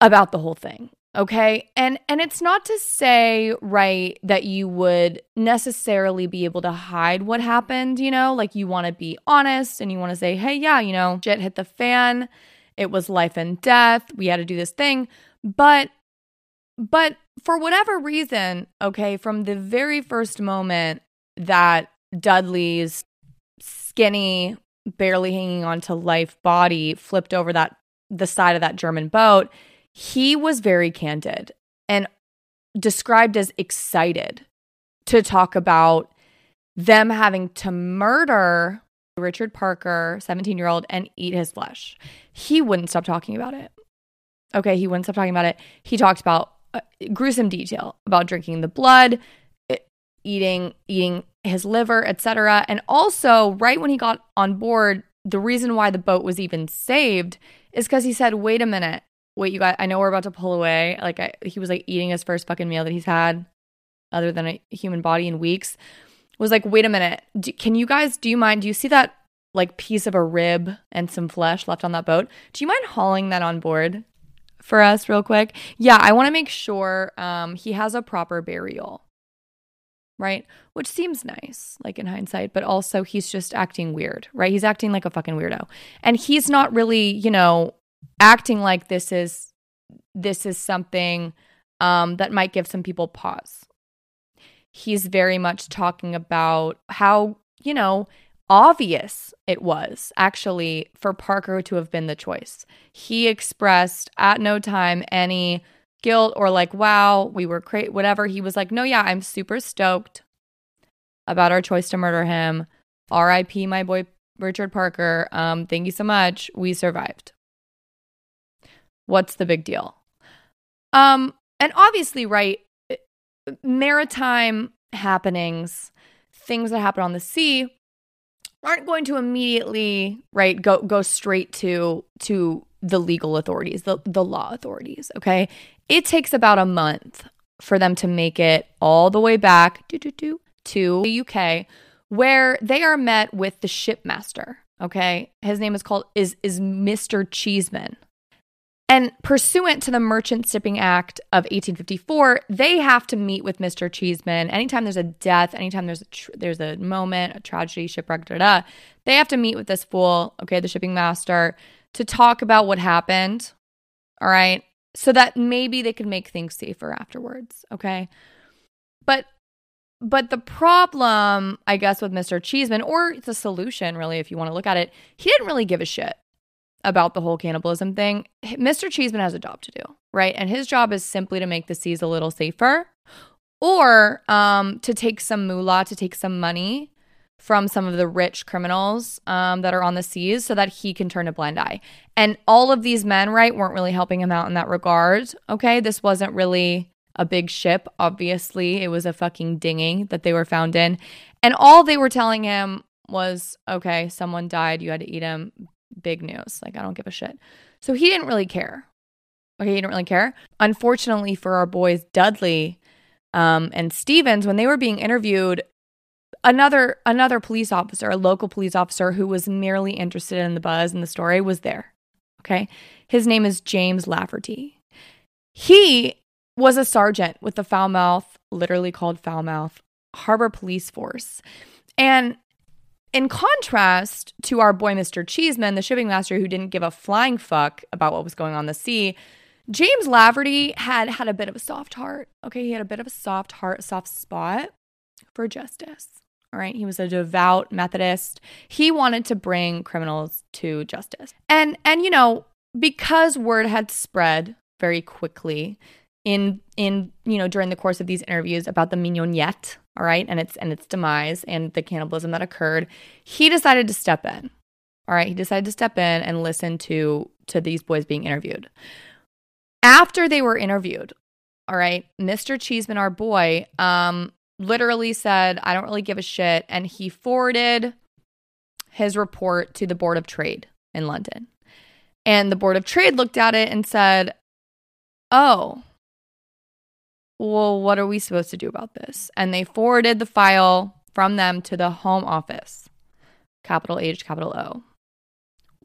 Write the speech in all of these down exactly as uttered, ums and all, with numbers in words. about the whole thing. Okay, and and it's not to say, right, that you would necessarily be able to hide what happened, you know? Like, you want to be honest and you want to say, hey, yeah, you know, shit hit the fan. It was life and death. We had to do this thing. But, but for whatever reason, okay, from the very first moment that Dudley's skinny, barely hanging on to life body flipped over that the side of that German boat, he was very candid and described as excited to talk about them having to murder Richard Parker, seventeen-year-old, and eat his flesh. He wouldn't stop talking about it. Okay, he wouldn't stop talking about it. He talked about uh, gruesome detail about drinking the blood, it, eating eating his liver, et cetera. And also, right when he got on board, the reason why the boat was even saved is because he said, wait a minute. Wait, you guys, I know we're about to pull away. Like, I, he was, like, eating his first fucking meal that he's had other than a human body in weeks. Was like, wait a minute. Do, can you guys, do you mind, do you see that, like, piece of a rib and some flesh left on that boat? Do you mind hauling that on board for us real quick? Yeah, I want to make sure um, he has a proper burial, right? Which seems nice, like, in hindsight. But also, he's just acting weird, right? He's acting like a fucking weirdo. And he's not really, you know... acting like this is this is something um, that might give some people pause. He's very much talking about how, you know, obvious it was actually for Parker to have been the choice. He expressed at no time any guilt or like, wow, we were crazy, whatever. He was like, no, yeah, I'm super stoked about our choice to murder him. R I P my boy Richard Parker. Um, thank you so much. We survived. What's the big deal? Um, and obviously, right, maritime happenings, things that happen on the sea, aren't going to immediately, right, go go straight to to the legal authorities, the, the law authorities, okay? It takes about a month for them to make it all the way back to the U K, where they are met with the shipmaster, okay? His name is called is is Mister Cheeseman. And pursuant to the Merchant Shipping Act of eighteen fifty-four, they have to meet with Mister Cheeseman. Anytime there's a death, anytime there's a tr- there's a moment, a tragedy, shipwreck, da da, they have to meet with this fool, okay, the shipping master, to talk about what happened, all right, so that maybe they could make things safer afterwards, okay? But but the problem, I guess, with Mister Cheeseman, or the solution, really, if you want to look at it, he didn't really give a shit about the whole cannibalism thing. Mister Cheeseman has a job to do, right? And his job is simply to make the seas a little safer, or um, to take some moolah, to take some money from some of the rich criminals um, that are on the seas so that he can turn a blind eye. And all of these men, right, weren't really helping him out in that regard, okay? This wasn't really a big ship, obviously. It was a fucking dinghy that they were found in. And all they were telling him was, okay, someone died, you had to eat him. Big news. Like, I don't give a shit. So he didn't really care. Okay, he didn't really care. Unfortunately for our boys Dudley um, and Stevens, when they were being interviewed, another another police officer, a local police officer who was merely interested in the buzz and the story, was there. Okay, his name is James Laverty. He was a sergeant with the Foul Mouth, literally called Foul Mouth Harbor Police Force, and in contrast to our boy Mister Cheeseman, the shipping master who didn't give a flying fuck about what was going on in the sea, James Laverty had had a bit of a soft heart. Okay, he had a bit of a soft heart, soft spot for justice. All right, he was a devout Methodist. He wanted to bring criminals to justice. And and you know, because word had spread very quickly in in you know, during the course of these interviews about the Mignonette, all right, and its and its demise and the cannibalism that occurred, he decided to step in. All right, he decided to step in and listen to to these boys being interviewed. After they were interviewed, all right, Mister Cheeseman, our boy, um, literally said, "I don't really give a shit," and he forwarded his report to the Board of Trade in London. And the Board of Trade looked at it and said, "Oh, well, what are we supposed to do about this?" And they forwarded the file from them to the Home Office. Capital H, capital O.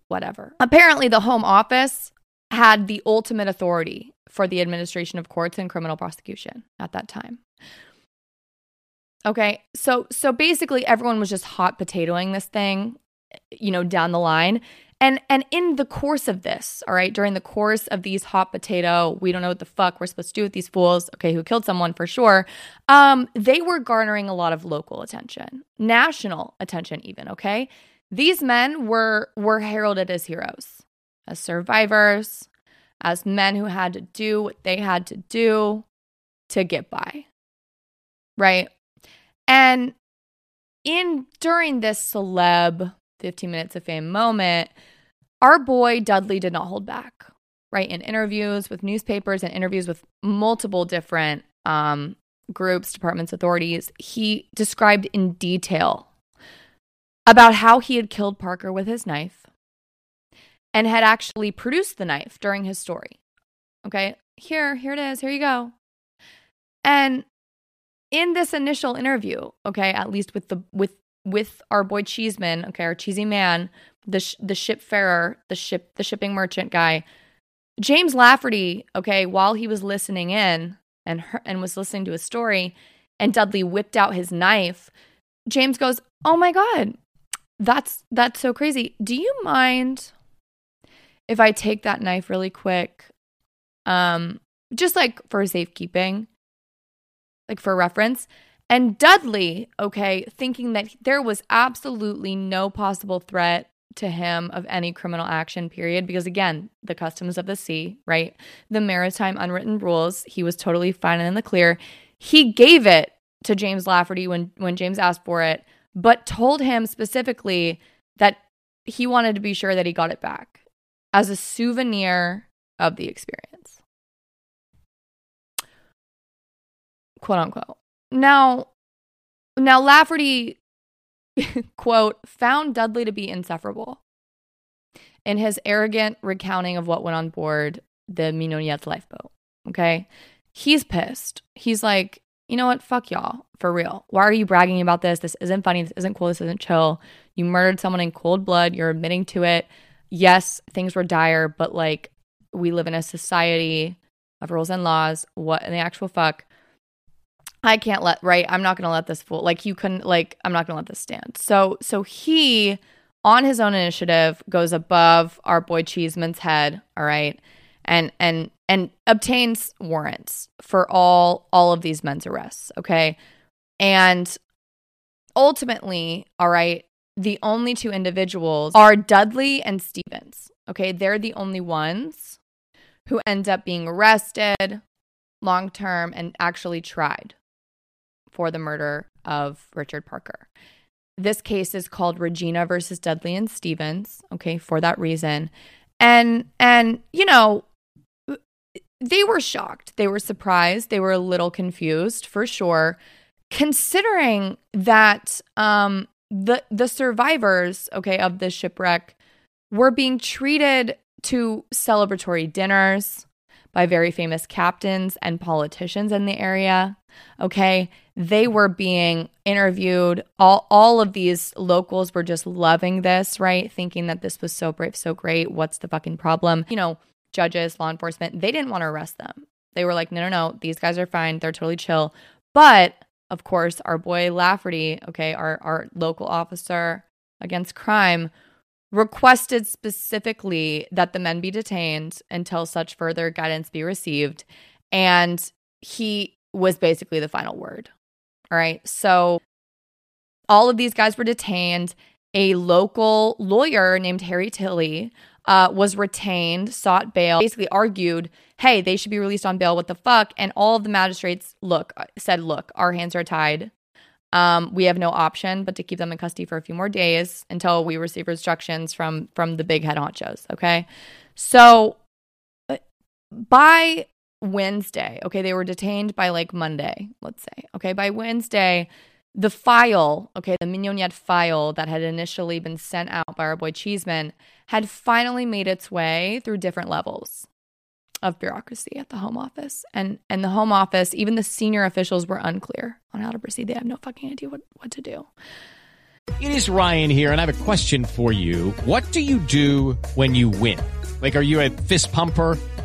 Whatever. Apparently, the Home Office had the ultimate authority for the administration of courts and criminal prosecution at that time. Okay, so so basically everyone was just hot potatoing this thing, you know, down the line. And and in the course of this, all right, during the course of these hot potato, we don't know what the fuck we're supposed to do with these fools, okay, who killed someone for sure, um, they were garnering a lot of local attention, national attention even, okay? These men were were heralded as heroes, as survivors, as men who had to do what they had to do to get by, right? And in during this celeb fifteen minutes of fame moment, our boy Dudley did not hold back, right? In interviews with newspapers and interviews with multiple different um, groups, departments, authorities, he described in detail about how he had killed Parker with his knife and had actually produced the knife during his story. Okay, here, here it is, here you go. And in this initial interview, okay, at least with the with with our boy Cheeseman, okay, our cheesy man, the sh- the shipfarer, the ship the shipping merchant guy, James Laverty, okay, while he was listening in and her- and was listening to his story, and Dudley whipped out his knife, James goes, "Oh my God, that's that's so crazy. Do you mind if I take that knife really quick, um, just like for safekeeping, like for reference?" And Dudley, okay, thinking that there was absolutely no possible threat to him of any criminal action, period, because again, the customs of the sea, right? The maritime unwritten rules, he was totally fine and in the clear. He gave it to James Laverty when, when James asked for it but told him specifically that he wanted to be sure that he got it back as a souvenir of the experience. Quote unquote. Now, now Laverty, quote, found Dudley to be insufferable in his arrogant recounting of what went on board the Mignonette lifeboat. Okay? He's pissed. He's like, you know what? Fuck y'all. For real. Why are you bragging about this? This isn't funny. This isn't cool. This isn't chill. You murdered someone in cold blood. You're admitting to it. Yes, things were dire, but like, we live in a society of rules and laws. What in the actual fuck? I can't let, right? I'm not going to let this fool, like you couldn't, like, I'm not going to let this stand. So, so he, on his own initiative, goes above our boy Cheeseman's head, all right, and and and obtains warrants for all all of these men's arrests, okay? And ultimately, all right, the only two individuals are Dudley and Stevens, okay? They're the only ones who end up being arrested long-term and actually tried for the murder of Richard Parker. This case is called Regina versus Dudley and Stevens, okay, for that reason. And, and you know, they were shocked. They were surprised. They were a little confused, for sure, considering that um, the the survivors, okay, of this shipwreck were being treated to celebratory dinners by very famous captains and politicians in the area, okay? They were being interviewed. All all of these locals were just loving this, right? Thinking that this was so brave, so great. What's the fucking problem? You know, judges, law enforcement, they didn't want to arrest them. They were like, no, no, no, these guys are fine. They're totally chill. But, of course, our boy Laverty, okay, our, our local officer against crime, requested specifically that the men be detained until such further guidance be received. And he was basically the final word. All right. So all of these guys were detained. A local lawyer named Harry Tilly uh, was retained, sought bail, basically argued, hey, they should be released on bail. What the fuck? And all of the magistrates look said, look, our hands are tied. Um, we have no option but to keep them in custody for a few more days until we receive instructions from from the big head honchos, okay? So by Wednesday, okay, they were detained by like Monday, let's say, okay? By Wednesday, the file, okay, the Mignonette file that had initially been sent out by our boy Cheeseman had finally made its way through different levels of bureaucracy at the Home Office. And and the Home Office, even the senior officials were unclear on how to proceed. They have no fucking idea what, what to do. It is Ryan here, and I have a question for you. What do you do when you win? Like, are you a fist pumper,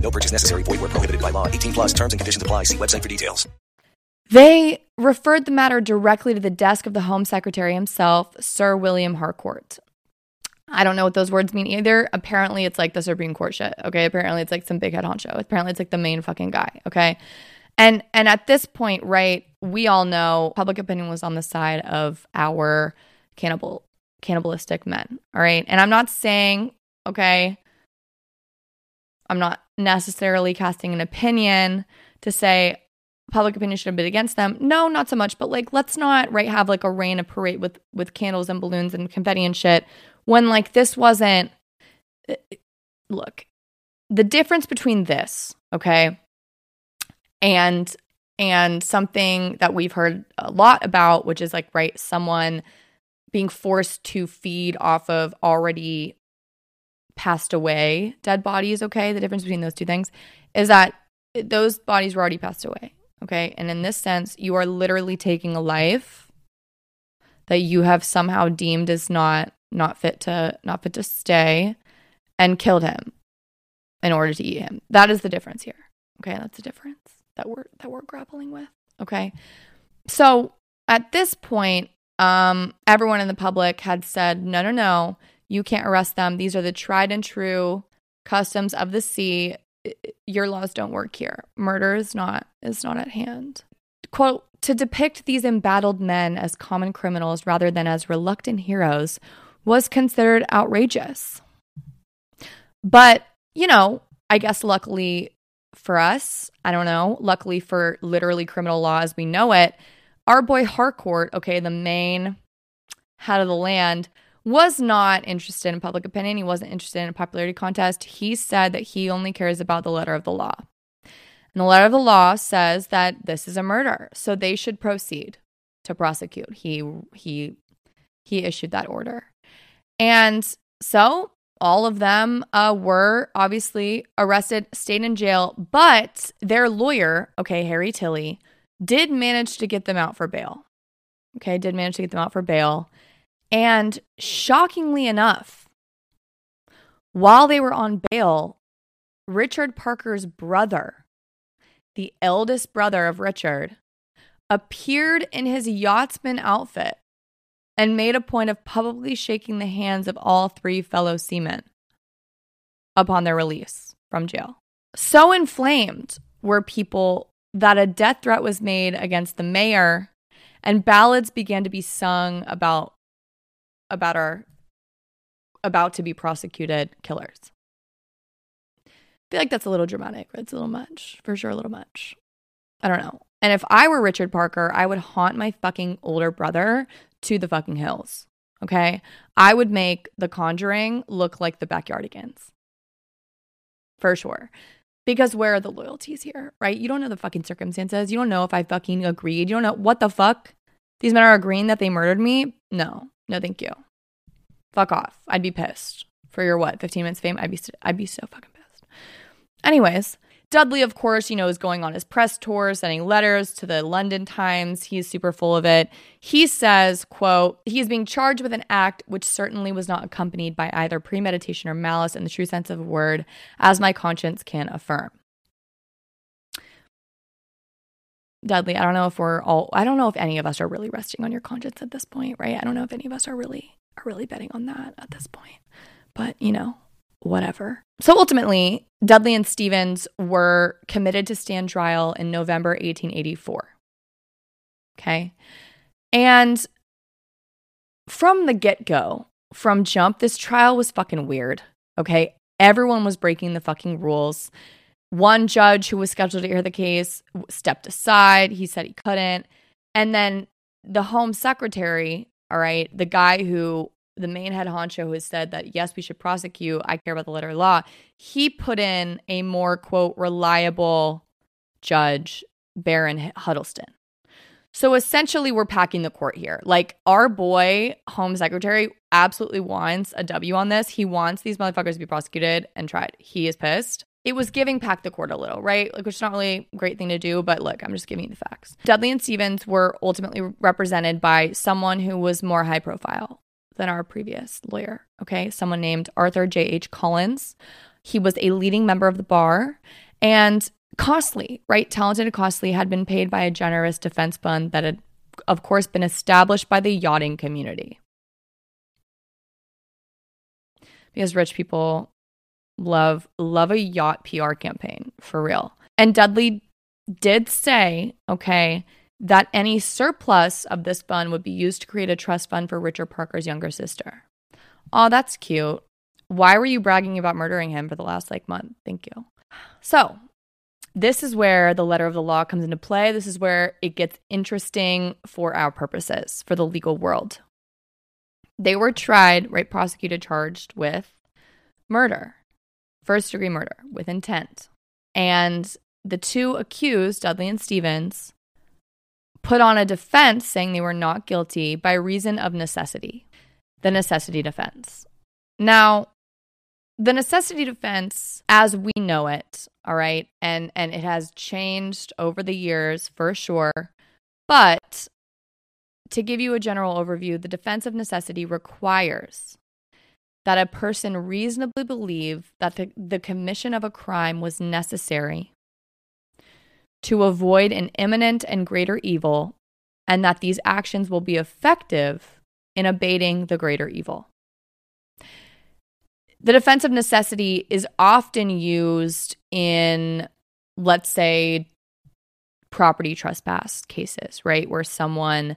No purchase necessary. Void where prohibited by law. eighteen plus terms and conditions apply. See website for details. They referred the matter directly to the desk of the Home Secretary himself, Sir William Harcourt. I don't know what those words mean either. Apparently, it's like the Supreme Court shit, okay? Apparently, it's like some big head honcho. Apparently, it's like the main fucking guy, okay? And and at this point, right, we all know public opinion was on the side of our cannibal cannibalistic men, all right? And I'm not saying, okay, I'm not necessarily casting an opinion to say public opinion should have been against them. No, not so much. But like, let's not, right, have like a rain of parade with, with candles and balloons and confetti and shit when like this wasn't, look, the difference between this, okay, and, and something that we've heard a lot about, which is like, right, someone being forced to feed off of already passed away dead bodies, okay, the difference between those two things is that those bodies were already passed away, okay? And in this sense, you are literally taking a life that you have somehow deemed as not not fit to not fit to stay and killed him in order to eat him. That is the difference here, okay? That's the difference that we're that we're grappling with, okay? So at this point, um, everyone in the public had said, no, no, no, you can't arrest them. These are the tried and true customs of the sea. Your laws don't work here. Murder is not is not at hand. Quote, to depict these embattled men as common criminals rather than as reluctant heroes was considered outrageous. But, you know, I guess luckily for us, I don't know, luckily for literally criminal law as we know it, our boy Harcourt, okay, the main head of the land, was not interested in popular opinion. He wasn't interested in a popularity contest. He said that he only cares about the letter of the law. And the letter of the law says that this is a murder, so they should proceed to prosecute. He he he issued that order. And so all of them uh, were obviously arrested, stayed in jail, but their lawyer, okay, Harry Tilly, did manage to get them out for bail. Okay, did manage to get them out for bail. And shockingly enough, while they were on bail, Richard Parker's brother, the eldest brother of Richard, appeared in his yachtsman outfit and made a point of publicly shaking the hands of all three fellow seamen upon their release from jail. So inflamed were people that a death threat was made against the mayor, and ballads began to be sung about about our about to be prosecuted killers. I feel like that's a little dramatic. It's a little much, for sure, a little much. I don't know. And if I were Richard Parker, I would haunt my fucking older brother to the fucking hills, okay? I would make The Conjuring look like The Backyardigans, for sure. Because where are the loyalties here, right? You don't know the fucking circumstances. You don't know if I fucking agreed. You don't know what the fuck? These men are agreeing that they murdered me? No. No, thank you. Fuck off. I'd be pissed. For your what? fifteen minutes fame? I'd be I'd be so fucking pissed. Anyways, Dudley, of course, you know, is going on his press tour, sending letters to the London Times. He's super full of it. He says, quote, he is being charged with an act which certainly was not accompanied by either premeditation or malice in the true sense of the word, as my conscience can affirm. Dudley, I don't know if we're all, I don't know if any of us are really resting on your conscience at this point, right? I don't know if any of us are really, are really betting on that at this point, but you know, whatever. So ultimately, Dudley and Stevens were committed to stand trial in November eighteen eighty-four. Okay. And from the get-go, from jump, this trial was fucking weird. Okay. Everyone was breaking the fucking rules. One judge who was scheduled to hear the case stepped aside. He said he couldn't. And then the Home Secretary, all right, the guy who, the main head honcho who has said that, yes, we should prosecute, I care about the letter of law, he put in a more, quote, reliable judge, Baron Huddleston. So essentially we're packing the court here. Like, our boy, Home Secretary, absolutely wants a W on this. He wants these motherfuckers to be prosecuted and tried. He is pissed. It was giving pack the court a little, right? Like, which is not really a great thing to do, but look, I'm just giving you the facts. Dudley and Stevens were ultimately represented by someone who was more high profile than our previous lawyer, okay? Someone named Arthur J H. Collins. He was a leading member of the bar, and Costley, right? Talented and Costley had been paid by a generous defense fund that had, of course, been established by the yachting community. Because rich people love love a yacht P R campaign, for real. And Dudley did say, okay, that any surplus of this fund would be used to create a trust fund for Richard Parker's younger sister. Oh, that's cute. Why were you bragging about murdering him for the last, like, month? Thank you. So this is where the letter of the law comes into play. This is where it gets interesting for our purposes, for the legal world. They were tried, right, prosecuted, charged with murder. First degree murder with intent. And the two accused, Dudley and Stevens, put on a defense saying they were not guilty by reason of necessity, the necessity defense. Now, the necessity defense as we know it, all right, and and it has changed over the years for sure, but to give you a general overview, the defense of necessity requires that a person reasonably believe that the, the commission of a crime was necessary to avoid an imminent and greater evil, and that these actions will be effective in abating the greater evil. The defense of necessity is often used in, let's say, property trespass cases, right? Where someone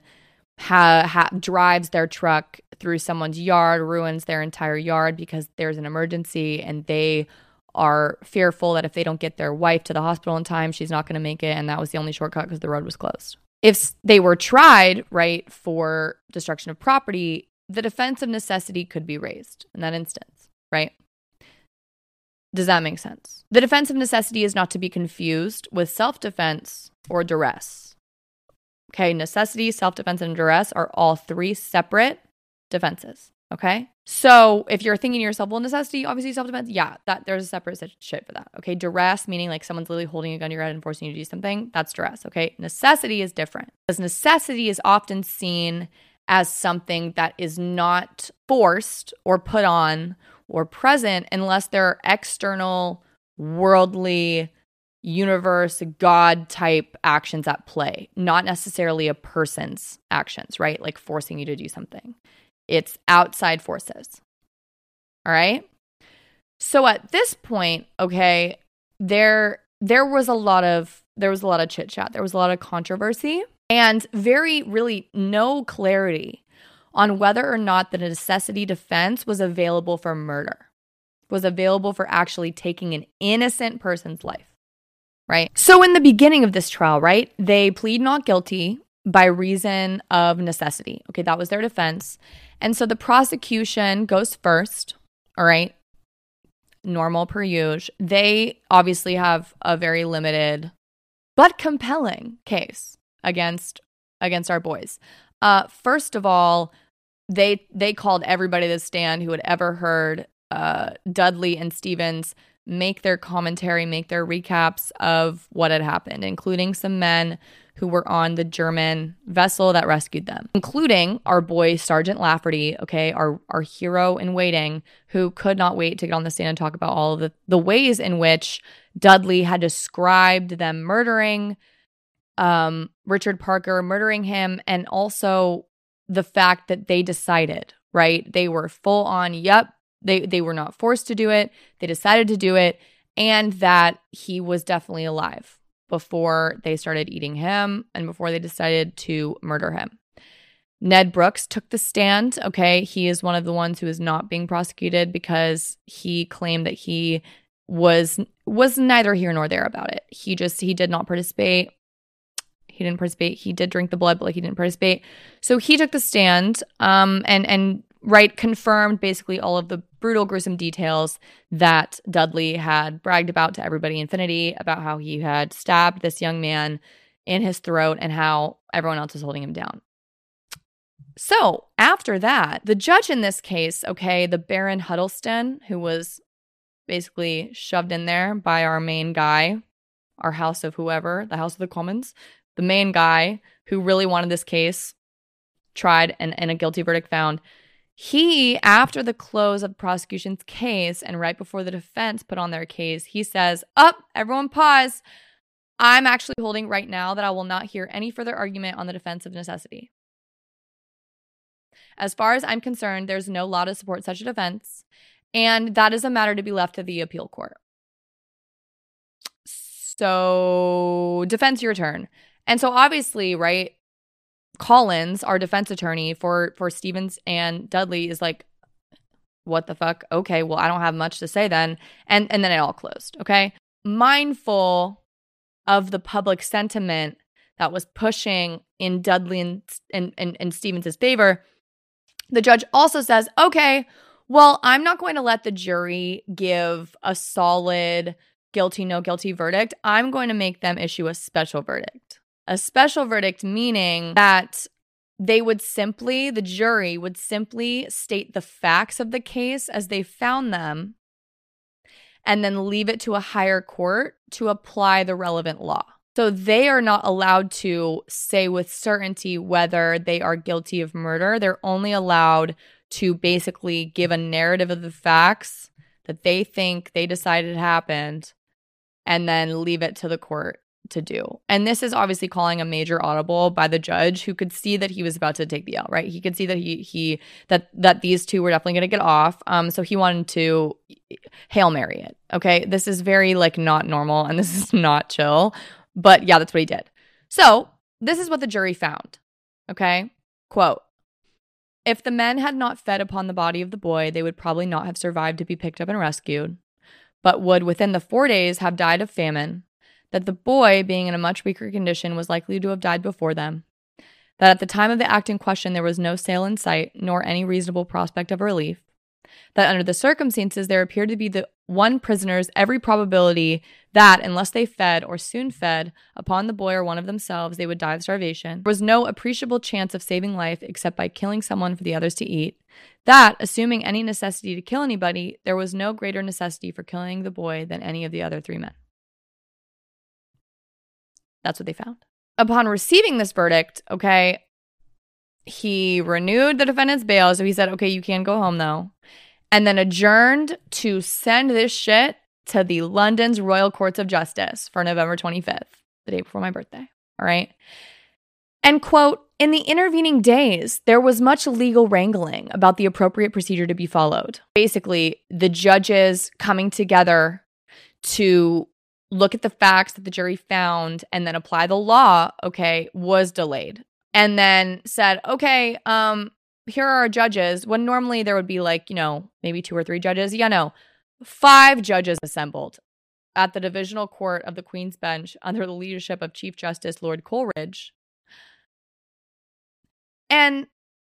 ha- ha- drives their truck through someone's yard, ruins their entire yard because there's an emergency, and they are fearful that if they don't get their wife to the hospital in time, she's not going to make it, and that was the only shortcut because the road was closed. If they were tried, right, for destruction of property, the defense of necessity could be raised in that instance. Right? Does that make sense? The defense of necessity is not to be confused with self-defense or duress. Okay, necessity, self-defense, and duress are all three separate defenses. Okay? So if you're thinking to yourself, well, necessity, obviously self-defense, yeah, that there's a separate shit for that. Okay, duress, meaning like someone's literally holding a gun to your head and forcing you to do something, that's duress. Okay, necessity is different. Because necessity is often seen as something that is not forced or put on or present unless there are external, worldly, universe, God-type actions at play, not necessarily a person's actions, right? Like forcing you to do something. It's outside forces, all right? So at this point, okay, there there was a lot of there was a lot of chit-chat. There was a lot of controversy and very, really no clarity on whether or not the necessity defense was available for murder, was available for actually taking an innocent person's life, right? So in the beginning of this trial, right, they plead not guilty by reason of necessity. Okay, that was their defense. And so the prosecution goes first, all right, normal per usual. They obviously have a very limited but compelling case against against our boys. Uh, first of all, they they called everybody to the stand who had ever heard uh, Dudley and Stevens make their commentary, make their recaps of what had happened, including some men who were on the German vessel that rescued them, including our boy Sergeant Laverty, okay, our our hero in waiting, who could not wait to get on the stand and talk about all of the, the ways in which Dudley had described them murdering Um, Richard Parker, murdering him, and also the fact that they decided, right? They were full on, yep, they, they were not forced to do it. They decided to do it, and that he was definitely alive before they started eating him and before they decided to murder him. Ned Brooks took the stand, okay? He is one of the ones who is not being prosecuted because he claimed that he was was neither here nor there about it. He just, he did not participate. He didn't participate. He did drink the blood, but like he didn't participate. So he took the stand um, and, and right, confirmed basically all of the brutal, gruesome details that Dudley had bragged about to everybody infinity about how he had stabbed this young man in his throat and how everyone else was holding him down. So after that, the judge in this case, okay, the Baron Huddleston, who was basically shoved in there by our main guy, our House of whoever, the House of the Commons, the main guy who really wanted this case tried and, and a guilty verdict found, he, after the close of the prosecution's case and right before the defense put on their case, he says, up, oh, everyone pause. I'm actually holding right now that I will not hear any further argument on the defense of necessity. As far as I'm concerned, there's no law to support such a defense, and that is a matter to be left to the appeal court. So, defense, your turn. And so obviously, right, Collins, our defense attorney for, for Stevens and Dudley, is like, what the fuck? Okay, well, I don't have much to say then. And and then it all closed, okay? Mindful of the public sentiment that was pushing in Dudley and, and, and, and Stevens' favor, the judge also says, okay, well, I'm not going to let the jury give a solid guilty, no guilty verdict. I'm going to make them issue a special verdict. A special verdict meaning that they would simply, the jury would simply state the facts of the case as they found them and then leave it to a higher court to apply the relevant law. So they are not allowed to say with certainty whether they are guilty of murder. They're only allowed to basically give a narrative of the facts that they think they decided happened and then leave it to the court to do. And this is obviously calling a major audible by the judge, who could see that he was about to take the L, right? He could see that he he that that these two were definitely going to get off. Um, so he wanted to Hail Mary it, okay? This is very, like, not normal, and this is not chill. But yeah, that's what he did. So this is what the jury found, okay? Quote, "If the men had not fed upon the body of the boy, they would probably not have survived to be picked up and rescued, but would within the four days have died of famine. That the boy, being in a much weaker condition, was likely to have died before them. That at the time of the act in question, there was no sale in sight, nor any reasonable prospect of relief. That under the circumstances, there appeared to be the one prisoner's every probability that, unless they fed, or soon fed, upon the boy or one of themselves, they would die of starvation. There was no appreciable chance of saving life except by killing someone for the others to eat. That, assuming any necessity to kill anybody, there was no greater necessity for killing the boy than any of the other three men." That's what they found. Upon receiving this verdict, okay, he renewed the defendant's bail. So he said, okay, you can go home though. And then adjourned to send this shit to the London's Royal Courts of Justice for November twenty-fifth, the day before my birthday. All right. And quote, "In the intervening days, there was much legal wrangling about the appropriate procedure to be followed." Basically, the judges coming together to look at the facts that the jury found and then apply the law, okay, was delayed. And then said, okay, um, here are our judges. When normally there would be, like, you know, maybe two or three judges. Yeah, no, five judges assembled at the Divisional Court of the Queen's Bench under the leadership of Chief Justice Lord Coleridge. And,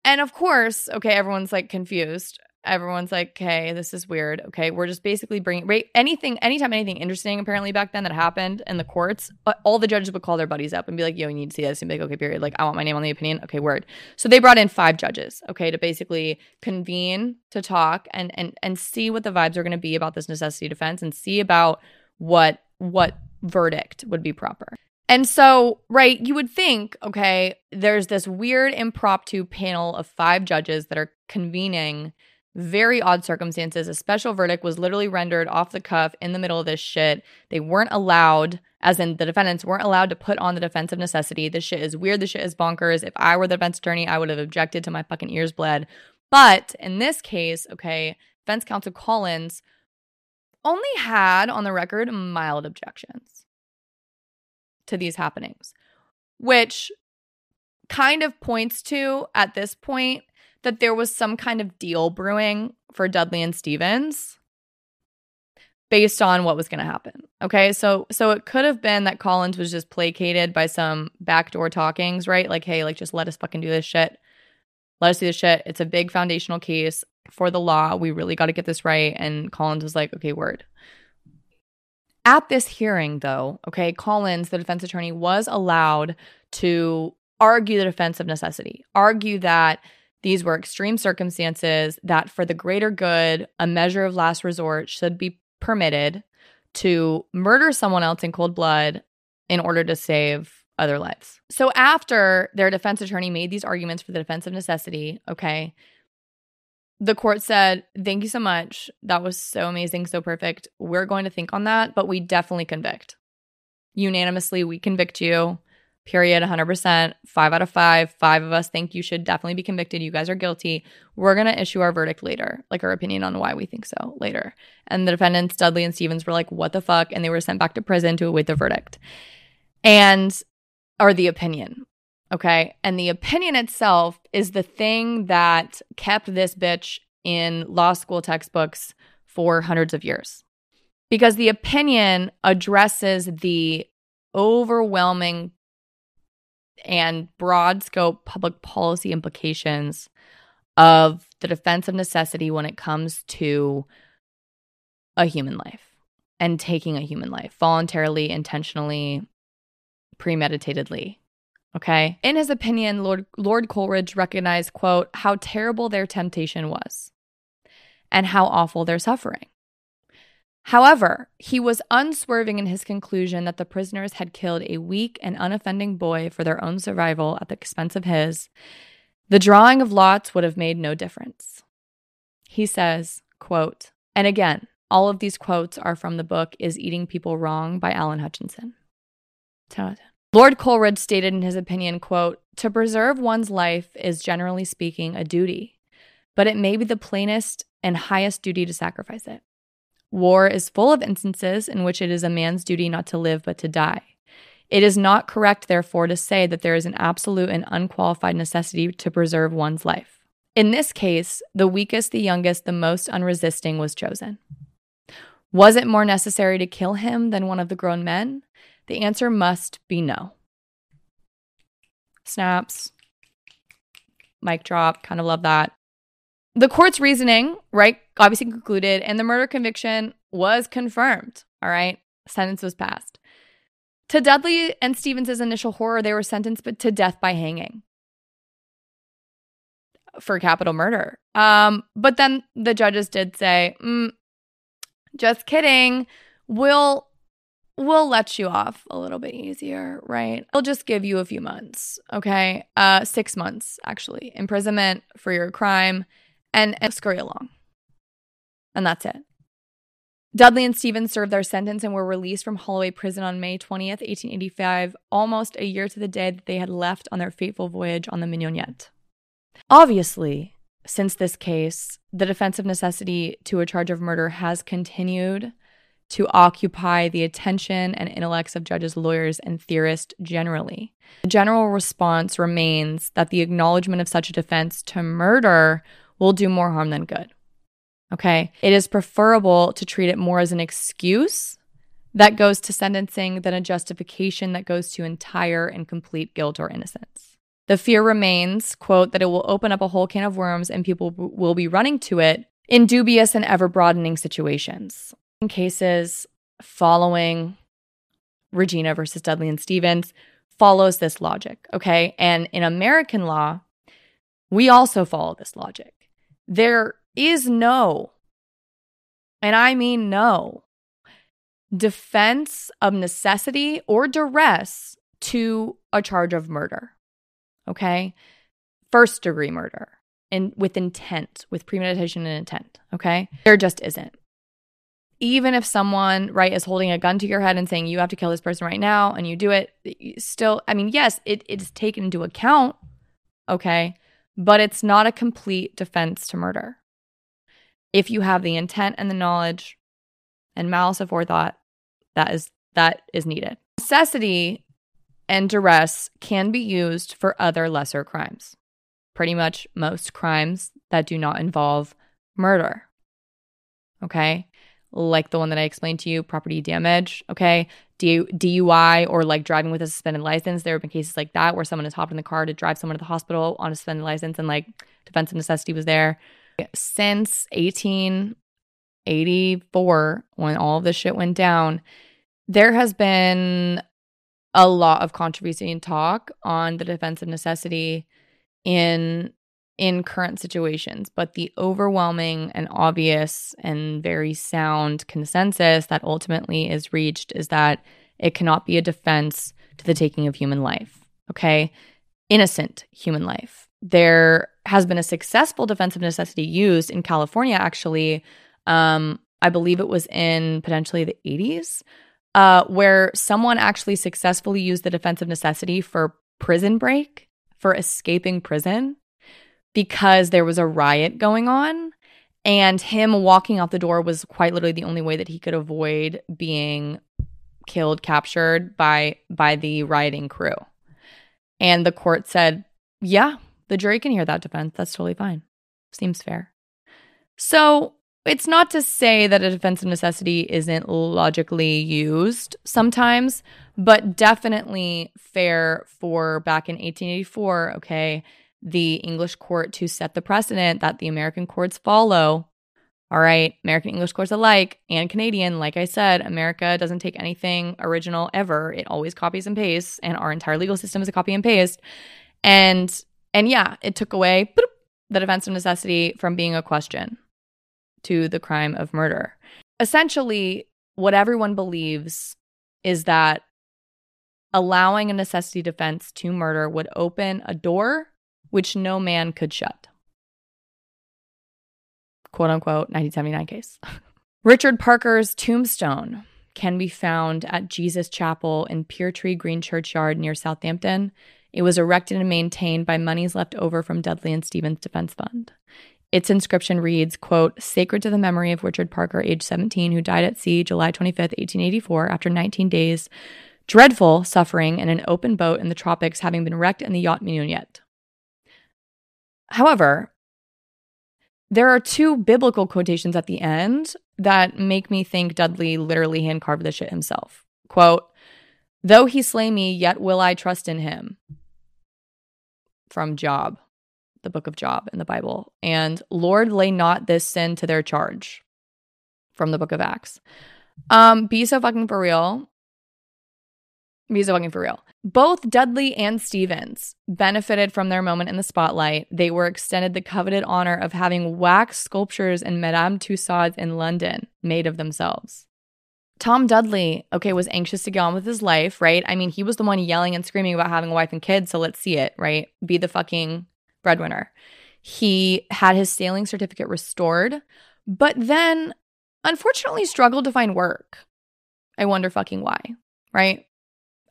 and of course, okay, everyone's, like, confused. Everyone's like, okay, this is weird. Okay, we're just basically bringing right, anything, anytime anything interesting apparently back then that happened in the courts, all the judges would call their buddies up and be like, yo, you need to see this. And be like, okay, period. Like, I want my name on the opinion. Okay, word. So they brought in five judges, okay, to basically convene, to talk, and and and see what the vibes are going to be about this necessity defense, and see about what what verdict would be proper. And so, right, you would think, okay, there's this weird impromptu panel of five judges that are convening. Very odd circumstances. A special verdict was literally rendered off the cuff in the middle of this shit. They weren't allowed, as in the defendants weren't allowed to put on the defense of necessity. This shit is weird. This shit is bonkers. If I were the defense attorney, I would have objected to my fucking ears bled. But in this case, okay, defense counsel Collins only had on the record mild objections to these happenings, which kind of points to, at this point, that there was some kind of deal brewing for Dudley and Stevens based on what was going to happen. Okay, so so it could have been that Collins was just placated by some backdoor talkings, right? Like, hey, like, just let us fucking do this shit. Let us do this shit. It's a big foundational case for the law. We really got to get this right. And Collins was like, okay, word. At this hearing, though, okay, Collins, the defense attorney, was allowed to argue the defense of necessity, argue that these were extreme circumstances, that for the greater good, a measure of last resort should be permitted to murder someone else in cold blood in order to save other lives. So after their defense attorney made these arguments for the defense of necessity, okay, the court said, thank you so much. That was so amazing, so perfect. We're going to think on that, but we definitely convict. Unanimously, we convict you. Period, one hundred percent, five out of five, five of us think you should definitely be convicted. You guys are guilty. We're going to issue our verdict later, like our opinion on why we think so later. And the defendants, Dudley and Stevens, were like, what the fuck? And they were sent back to prison to await the verdict and or the opinion, okay? And the opinion itself is the thing that kept this bitch in law school textbooks for hundreds of years, because the opinion addresses the overwhelming and broad scope public policy implications of the defense of necessity when it comes to a human life and taking a human life voluntarily, intentionally, premeditatedly. Okay. In his opinion, Lord Lord Coleridge recognized, quote, how terrible their temptation was and how awful their suffering. However, he was unswerving in his conclusion that the prisoners had killed a weak and unoffending boy for their own survival at the expense of his. The drawing of lots would have made no difference. He says, quote, and again, all of these quotes are from the book Is Eating People Wrong by Allan Hutchinson Todd. Lord Coleridge stated in his opinion, quote, to preserve one's life is generally speaking a duty, but it may be the plainest and highest duty to sacrifice it. War is full of instances in which it is a man's duty not to live but to die. It is not correct, therefore, to say that there is an absolute and unqualified necessity to preserve one's life. In this case, the weakest, the youngest, the most unresisting was chosen. Was it more necessary to kill him than one of the grown men? The answer must be no. Snaps. Mic drop. Kind of love that. The court's reasoning, right, obviously concluded, and the murder conviction was confirmed, all right? Sentence was passed. To Dudley and Stevens' initial horror, they were sentenced but to death by hanging for capital murder. Um, but then the judges did say, mm, just kidding, we'll, we'll let you off a little bit easier, right? We'll just give you a few months, okay? Uh, six months, actually, imprisonment for your crime. And, and scurry along. And that's it. Dudley and Stevens served their sentence and were released from Holloway Prison on May twentieth, eighteen eighty-five, almost a year to the day that they had left on their fateful voyage on the Mignonette. Obviously, since this case, the defense of necessity to a charge of murder has continued to occupy the attention and intellects of judges, lawyers, and theorists generally. The general response remains that the acknowledgement of such a defense to murder will do more harm than good, okay? It is preferable to treat it more as an excuse that goes to sentencing than a justification that goes to entire and complete guilt or innocence. The fear remains, quote, that it will open up a whole can of worms and people b- will be running to it in dubious and ever-broadening situations. In cases following Regina versus Dudley and Stevens follows this logic, okay? And in American law, we also follow this logic. There is no, and I mean no, defense of necessity or duress to a charge of murder, okay? First degree murder and with intent, with premeditation and intent, okay? There just isn't. Even if someone, right, is holding a gun to your head and saying you have to kill this person right now and you do it, still, I mean, yes, it, it's taken into account, okay? But it's not a complete defense to murder. If you have the intent and the knowledge and malice aforethought, that is that is needed. Necessity and duress can be used for other lesser crimes. Pretty much most crimes that do not involve murder. Okay? Like the one that I explained to you, property damage, okay? D U I or like driving with a suspended license. There have been cases like that where someone has hopped in the car to drive someone to the hospital on a suspended license and like defense of necessity was there. Since eighteen eighty-four, when all of this shit went down, there has been a lot of controversy and talk on the defense of necessity in in current situations, but the overwhelming and obvious and very sound consensus that ultimately is reached is that it cannot be a defense to the taking of human life, okay? Innocent human life. There has been a successful defense of necessity used in California, actually. Um, I believe it was in potentially the eighties, uh, where someone actually successfully used the defense of necessity for prison break, for escaping prison, because there was a riot going on and him walking out the door was quite literally the only way that he could avoid being killed, captured by by the rioting crew. And the court said, yeah, the jury can hear that defense. That's totally fine. Seems fair. So it's not to say that a defense of necessity isn't logically used sometimes, but definitely fair for back in eighteen eighty-four, okay, the English court to set the precedent that the American courts follow, all right, American English courts alike, and Canadian, like I said, America doesn't take anything original ever. It always copies and pastes, and our entire legal system is a copy and paste. And, and yeah, it took away boop, the defense of necessity from being a question to the crime of murder. essentially what everyone believes is that allowing a necessity defense to murder would open a door which no man could shut. Quote unquote, nineteen seventy-nine case. Richard Parker's tombstone can be found at Jesus Chapel in Peartree Green Churchyard near Southampton. It was erected and maintained by monies left over from Dudley and Stevens' defense fund. Its inscription reads, quote, sacred to the memory of Richard Parker, age seventeen, who died at sea July twenty-fifth, eighteen eighty-four, after nineteen days, dreadful suffering in an open boat in the tropics, having been wrecked in the yacht Mignonette. However, there are two biblical quotations at the end that make me think Dudley literally hand-carved this shit himself. Quote, though he slay me, yet will I trust in him. From Job, the book of Job in the Bible. And Lord, lay not this sin to their charge. From the book of Acts. Um, be so fucking for real. Be so fucking for real. Both Dudley and Stevens benefited from their moment in the spotlight. They were extended the coveted honor of having wax sculptures in Madame Tussauds in London made of themselves. Tom Dudley, okay, was anxious to get on with his life, right? I mean, he was the one yelling and screaming about having a wife and kids, so let's see it, right? Be the fucking breadwinner. He had his sailing certificate restored, but then unfortunately struggled to find work. I wonder fucking why, right?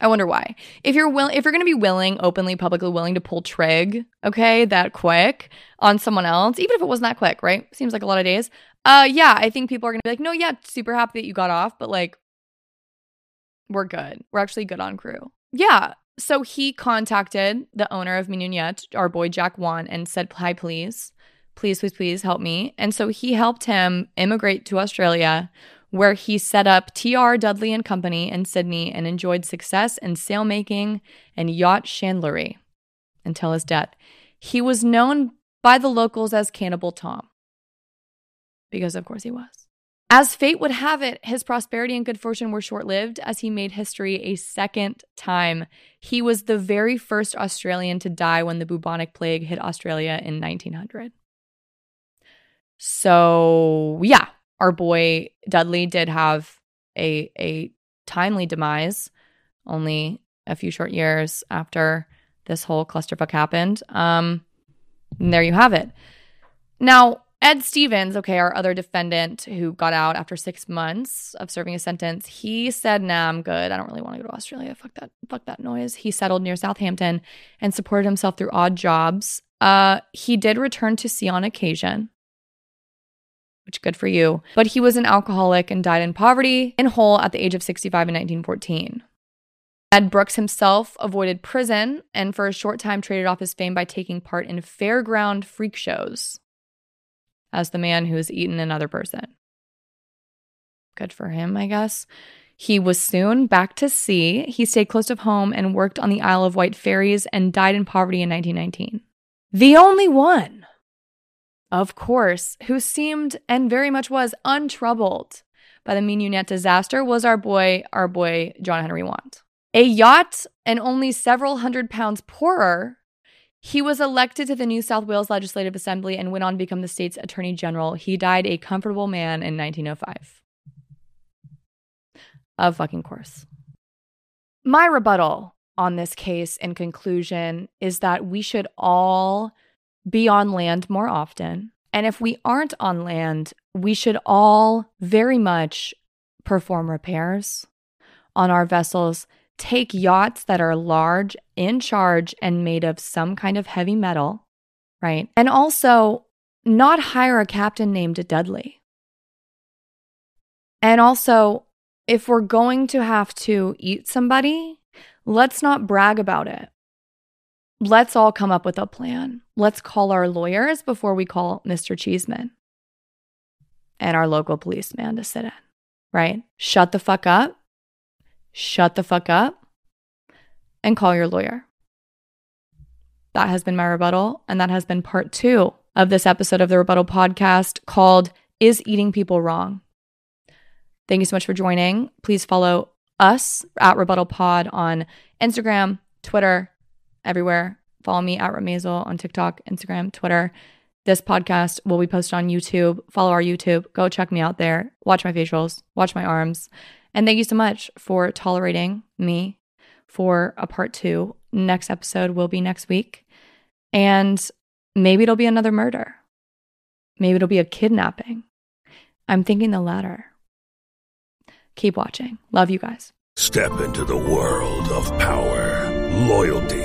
I wonder why. If you're will- if you're going to be willing, openly, publicly willing to pull trig, okay, that quick on someone else, even if it wasn't that quick, right? Seems like a lot of days. Uh, yeah, I think people are going to be like, no, yeah, super happy that you got off, but like, we're good. We're actually good on crew. Yeah. So he contacted the owner of Mignonette, our boy Jack Wan, and said, hi, please, please, please, please help me. And so he helped him immigrate to Australia, where he set up T R Dudley and Company in Sydney and enjoyed success in sailmaking and yacht chandlery until his death. He was known by the locals as Cannibal Tom, because of course he was. As fate would have it, his prosperity and good fortune were short-lived as he made history a second time. He was the very first Australian to die when the bubonic plague hit Australia in nineteen hundred. So, yeah. Our boy Dudley did have a a timely demise, only a few short years after this whole clusterfuck happened. Um, and there you have it. Now, Ed Stevens, okay, our other defendant who got out after six months of serving a sentence, he said, nah, I'm good. I don't really want to go to Australia. Fuck that, fuck that noise. He settled near Southampton and supported himself through odd jobs. Uh, he did return to sea on occasion, which good for you. But he was an alcoholic and died in poverty in Hull at the age of sixty-five in nineteen fourteen. Ed Brooks himself avoided prison and for a short time traded off his fame by taking part in fairground freak shows as the man who has eaten another person. Good for him, I guess. He was soon back to sea. He stayed close to home and worked on the Isle of Wight ferries and died in poverty in nineteen nineteen. The only one, of course, who seemed and very much was untroubled by the Mignonette disaster was our boy, our boy John Henry Want. A yacht and only several hundred pounds poorer, he was elected to the New South Wales Legislative Assembly and went on to become the state's Attorney General. He died a comfortable man in nineteen oh five. Of fucking course. My rebuttal on this case in conclusion is that we should all be on land more often. And if we aren't on land, we should all very much perform repairs on our vessels, take yachts that are large, in charge, and made of some kind of heavy metal, right? And also not hire a captain named Dudley. And also, if we're going to have to eat somebody, let's not brag about it. Let's all come up with a plan. Let's call our lawyers before we call Mister Cheeseman and our local policeman to sit in, right? Shut the fuck up. Shut the fuck up and call your lawyer. That has been my rebuttal, and that has been part two of this episode of the Rebuttal Podcast called Is Eating People Wrong? Thank you so much for joining. Please follow us at Rebuttal Pod on Instagram, Twitter, everywhere. Follow me at Reb Maisel on TikTok, Instagram, Twitter. This podcast will be posted on YouTube. Follow our YouTube. Go check me out there. Watch my facials. Watch my arms. And thank you so much for tolerating me for a part two. Next episode will be next week. And maybe it'll be another murder. Maybe it'll be a kidnapping. I'm thinking the latter. Keep watching. Love you guys. Step into the world of power, loyalty,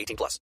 eighteen plus.